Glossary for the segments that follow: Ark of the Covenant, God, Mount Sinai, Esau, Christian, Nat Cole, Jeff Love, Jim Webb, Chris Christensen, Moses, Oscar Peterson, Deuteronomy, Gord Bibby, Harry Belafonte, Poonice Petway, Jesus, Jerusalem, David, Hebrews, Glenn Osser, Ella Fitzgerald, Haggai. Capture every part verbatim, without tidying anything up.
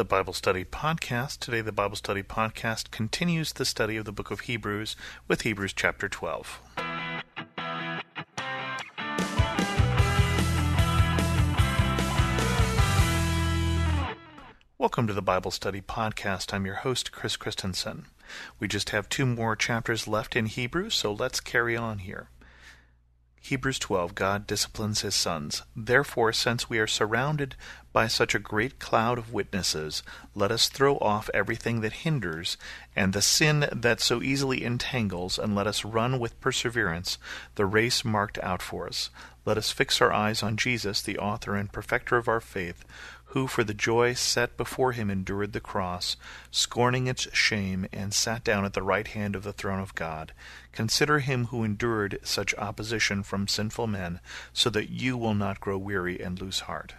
the Bible Study Podcast. Today the Bible Study Podcast continues the study of the book of Hebrews with Hebrews chapter twelve. Welcome to the Bible Study Podcast. I'm your host, Chris Christensen. We just have two more chapters left in Hebrews, so let's carry on here. Hebrews twelve, God disciplines his sons. Therefore, since we are surrounded by such a great cloud of witnesses, let us throw off everything that hinders and the sin that so easily entangles, and let us run with perseverance the race marked out for us. Let us fix our eyes on Jesus, the author and perfecter of our faith, who for the joy set before him endured the cross, scorning its shame, and sat down at the right hand of the throne of God. Consider him who endured such opposition from sinful men, so that you will not grow weary and lose heart.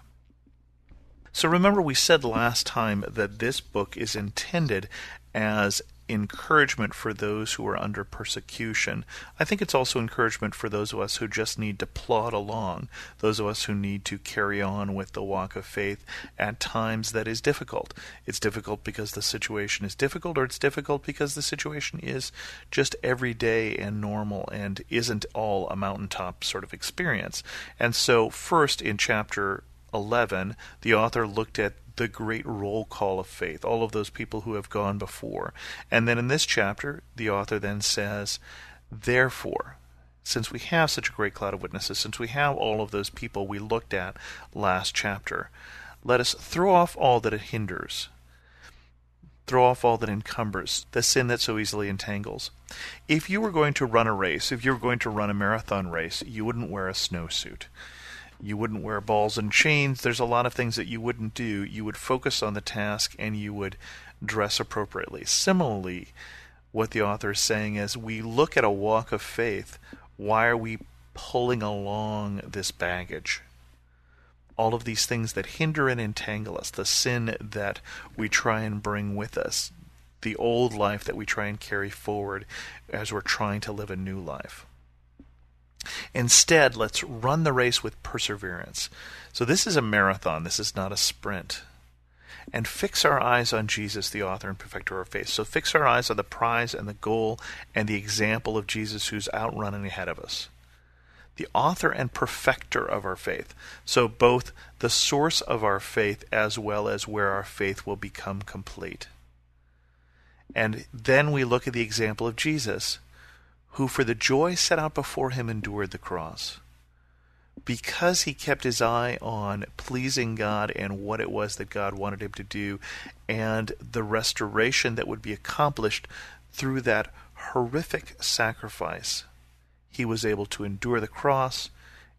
So remember, we said last time that this book is intended as encouragement for those who are under persecution. I think it's also encouragement for those of us who just need to plod along, those of us who need to carry on with the walk of faith at times that is difficult. It's difficult because the situation is difficult, or it's difficult because the situation is just everyday and normal and isn't all a mountaintop sort of experience. And so first in chapter eleven, the author looked at the great roll call of faith, all of those people who have gone before. And then in this chapter, the author then says, therefore, since we have such a great cloud of witnesses, since we have all of those people we looked at last chapter, let us throw off all that it hinders, throw off all that encumbers, the sin that so easily entangles. If you were going to run a race, if you were going to run a marathon race, you wouldn't wear a snowsuit. You wouldn't wear balls and chains. There's a lot of things that you wouldn't do. You would focus on the task and you would dress appropriately. Similarly, what the author is saying is, we look at a walk of faith. Why are we pulling along this baggage? All of these things that hinder and entangle us, the sin that we try and bring with us, the old life that we try and carry forward as we're trying to live a new life. Instead, let's run the race with perseverance. So this is a marathon. This is not a sprint. And fix our eyes on Jesus, the author and perfecter of our faith. So fix our eyes on the prize and the goal and the example of Jesus, who's out running ahead of us. The author and perfecter of our faith. So both the source of our faith as well as where our faith will become complete. And then we look at the example of Jesus, who for the joy set out before him endured the cross. Because he kept his eye on pleasing God and what it was that God wanted him to do, and the restoration that would be accomplished through that horrific sacrifice, he was able to endure the cross,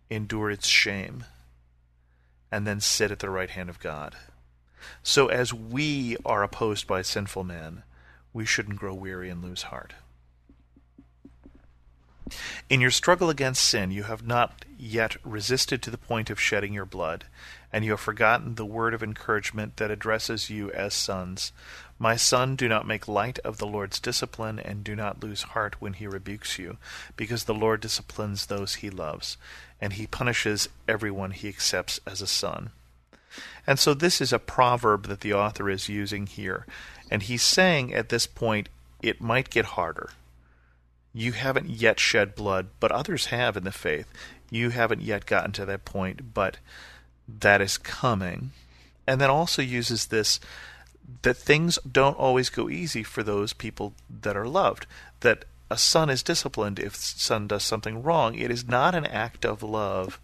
endure its shame, and then sit at the right hand of God. So as we are opposed by sinful men, we shouldn't grow weary and lose heart. In your struggle against sin, you have not yet resisted to the point of shedding your blood, and you have forgotten the word of encouragement that addresses you as sons. My son, do not make light of the Lord's discipline, and do not lose heart when he rebukes you, because the Lord disciplines those he loves, and he punishes everyone he accepts as a son. And so this is a proverb that the author is using here, and he's saying at this point, it might get harder. You haven't yet shed blood, but others have in the faith. You haven't yet gotten to that point, but that is coming. And then also uses this, that things don't always go easy for those people that are loved. That a son is disciplined if son does something wrong. It is not an act of love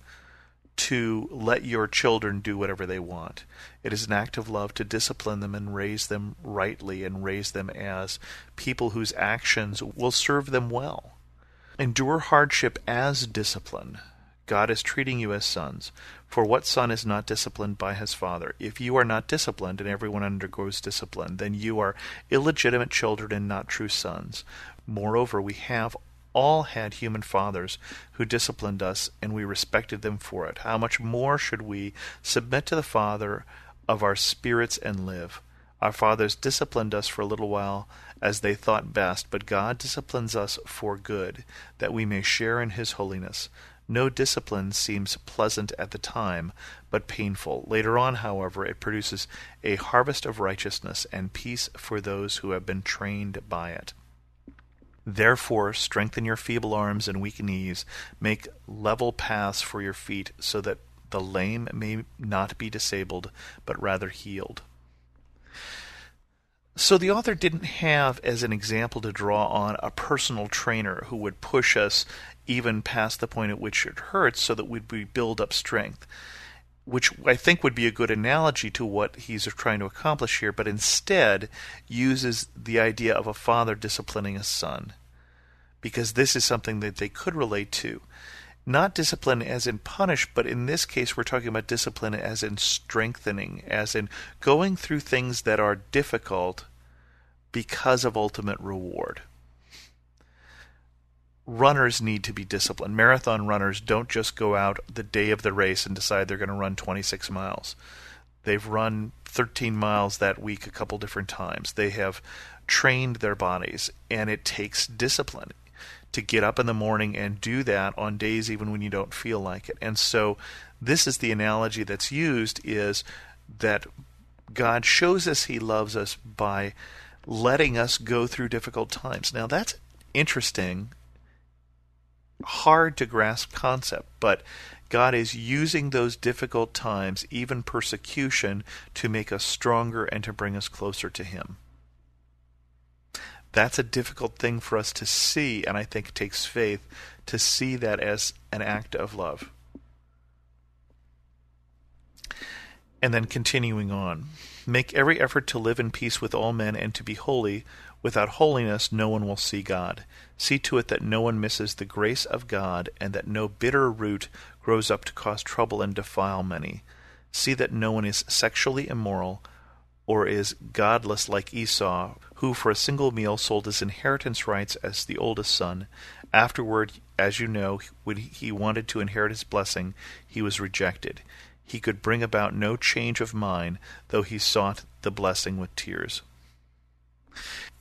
to let your children do whatever they want. It is an act of love to discipline them and raise them rightly and raise them as people whose actions will serve them well. Endure hardship as discipline. God is treating you as sons. For what son is not disciplined by his father? If you are not disciplined, and everyone undergoes discipline, then you are illegitimate children and not true sons. Moreover, we have all had human fathers who disciplined us, and we respected them for it. How much more should we submit to the Father of our spirits and live? Our fathers disciplined us for a little while as they thought best, but God disciplines us for good, that we may share in his holiness. No discipline seems pleasant at the time, but painful. Later on, however, it produces a harvest of righteousness and peace for those who have been trained by it. Therefore, strengthen your feeble arms and weak knees. Make level paths for your feet, so that the lame may not be disabled, but rather healed. So the author didn't have as an example to draw on a personal trainer who would push us even past the point at which it hurts so that we'd build up strength, which I think would be a good analogy to what he's trying to accomplish here, but instead uses the idea of a father disciplining a son, because this is something that they could relate to. Not discipline as in punish, but in this case we're talking about discipline as in strengthening, as in going through things that are difficult because of ultimate reward. Runners need to be disciplined. Marathon runners don't just go out the day of the race and decide they're going to run twenty-six miles. They've run thirteen miles that week a couple different times. They have trained their bodies, and it takes discipline to get up in the morning and do that on days even when you don't feel like it. And so this is the analogy that's used, is that God shows us he loves us by letting us go through difficult times. Now that's interesting, hard to grasp concept, but God is using those difficult times, even persecution, to make us stronger and to bring us closer to him. That's a difficult thing for us to see, and I think it takes faith to see that as an act of love. And then continuing on, make every effort to live in peace with all men and to be holy. Without holiness, no one will see God. See to it that no one misses the grace of God, and that no bitter root grows up to cause trouble and defile many. See that no one is sexually immoral or is godless like Esau, who for a single meal sold his inheritance rights as the oldest son. Afterward, as you know, when he wanted to inherit his blessing, he was rejected. He could bring about no change of mind, though he sought the blessing with tears.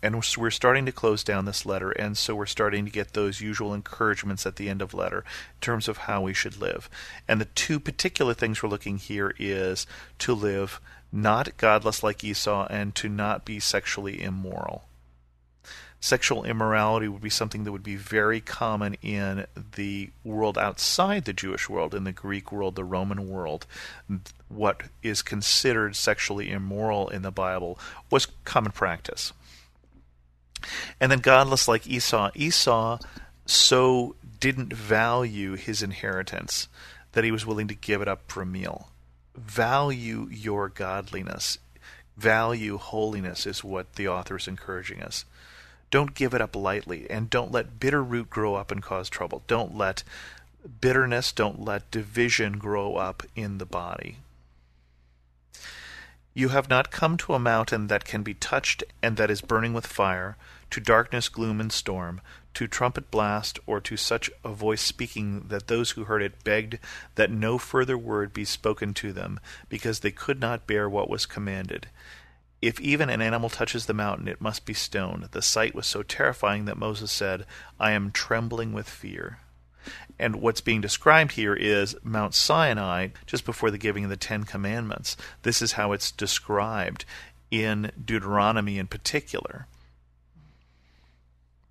And we're starting to close down this letter, and so we're starting to get those usual encouragements at the end of letter in terms of how we should live. And the two particular things we're looking here is to live not godless like Esau, and to not be sexually immoral. Sexual immorality would be something that would be very common in the world outside the Jewish world, in the Greek world, the Roman world. What is considered sexually immoral in the Bible was common practice. And then godless like Esau. Esau so didn't value his inheritance that he was willing to give it up for a meal. Value your godliness. Value holiness is what the author is encouraging us. Don't give it up lightly, and don't let bitter root grow up and cause trouble. Don't let bitterness, don't let division grow up in the body. You have not come to a mountain that can be touched and that is burning with fire, to darkness, gloom, and storm, to trumpet blast, or to such a voice speaking that those who heard it begged that no further word be spoken to them, because they could not bear what was commanded. If even an animal touches the mountain, it must be stoned. The sight was so terrifying that Moses said, I am trembling with fear. And what's being described here is Mount Sinai, just before the giving of the Ten Commandments. This is how it's described in Deuteronomy in particular.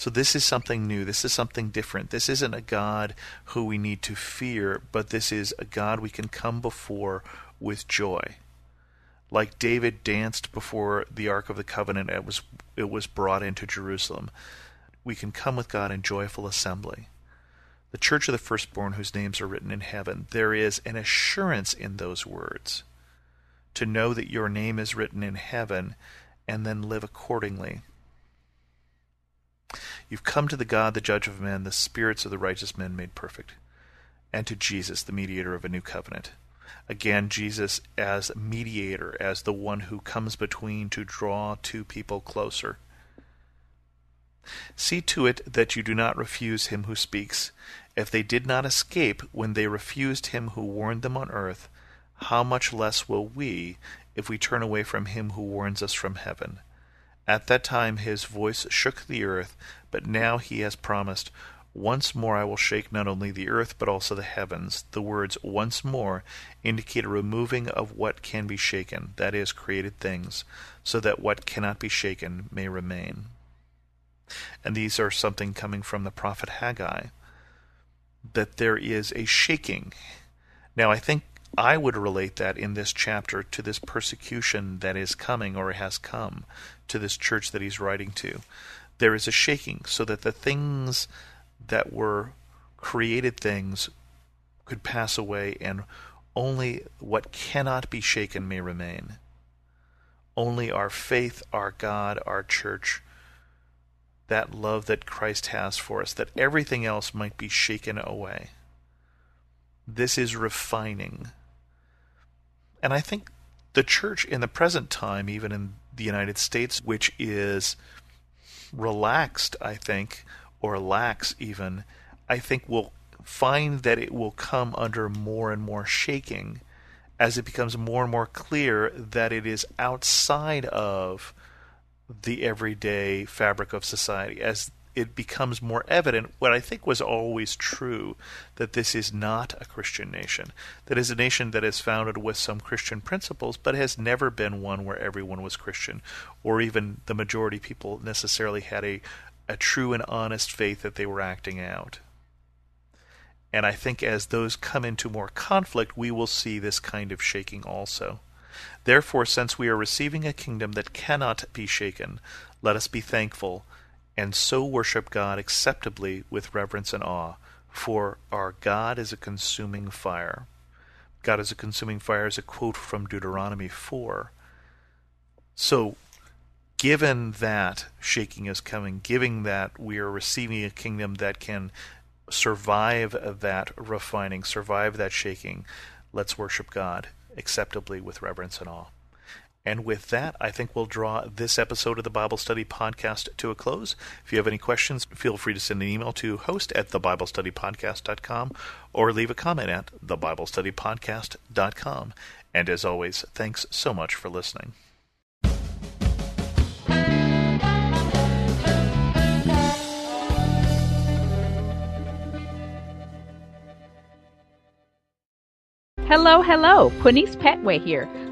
So this is something new. This is something different. This isn't a God who we need to fear, but this is a God we can come before with joy. Like David danced before the Ark of the Covenant, it was, it was brought into Jerusalem. We can come with God in joyful assembly. The church of the firstborn whose names are written in heaven. There is an assurance in those words. To know that your name is written in heaven, and then live accordingly. You've come to the God, the judge of men, the spirits of the righteous men made perfect, and to Jesus, the mediator of a new covenant. Again, Jesus as mediator, as the one who comes between to draw two people closer. See to it that you do not refuse him who speaks. If they did not escape when they refused him who warned them on earth, how much less will we if we turn away from him who warns us from heaven? At that time his voice shook the earth, but now he has promised, once more I will shake not only the earth but also the heavens. The words once more indicate a removing of what can be shaken, that is, created things, so that what cannot be shaken may remain. And these are something coming from the prophet Haggai, that there is a shaking. Now I think I would relate that in this chapter to this persecution that is coming or has come to this church that he's writing to. There is a shaking so that the things that were created things could pass away and only what cannot be shaken may remain. Only our faith, our God, our church, that love that Christ has for us, that everything else might be shaken away. This is refining. And I think the church in the present time, even in the United States, which is relaxed, I think, or lax even, I think will find that it will come under more and more shaking as it becomes more and more clear that it is outside of the everyday fabric of society, as it becomes more evident what I think was always true, that this is not a Christian nation, that is a nation that is founded with some Christian principles but has never been one where everyone was Christian, or even the majority people necessarily had a, a true and honest faith that they were acting out. And I think as those come into more conflict, we will see this kind of shaking also. Therefore, since we are receiving a kingdom that cannot be shaken, let us be thankful, and so worship God acceptably with reverence and awe, for our God is a consuming fire. God is a consuming fire is a quote from Deuteronomy four. So, given that shaking is coming, given that we are receiving a kingdom that can survive that refining, survive that shaking, let's worship God acceptably with reverence and awe. And with that, I think we'll draw this episode of the Bible Study Podcast to a close. If you have any questions, feel free to send an email to host at thebiblestudypodcast dot com or leave a comment at thebiblestudypodcast dot com. And as always, thanks so much for listening. Hello, hello, Poonice Petway here,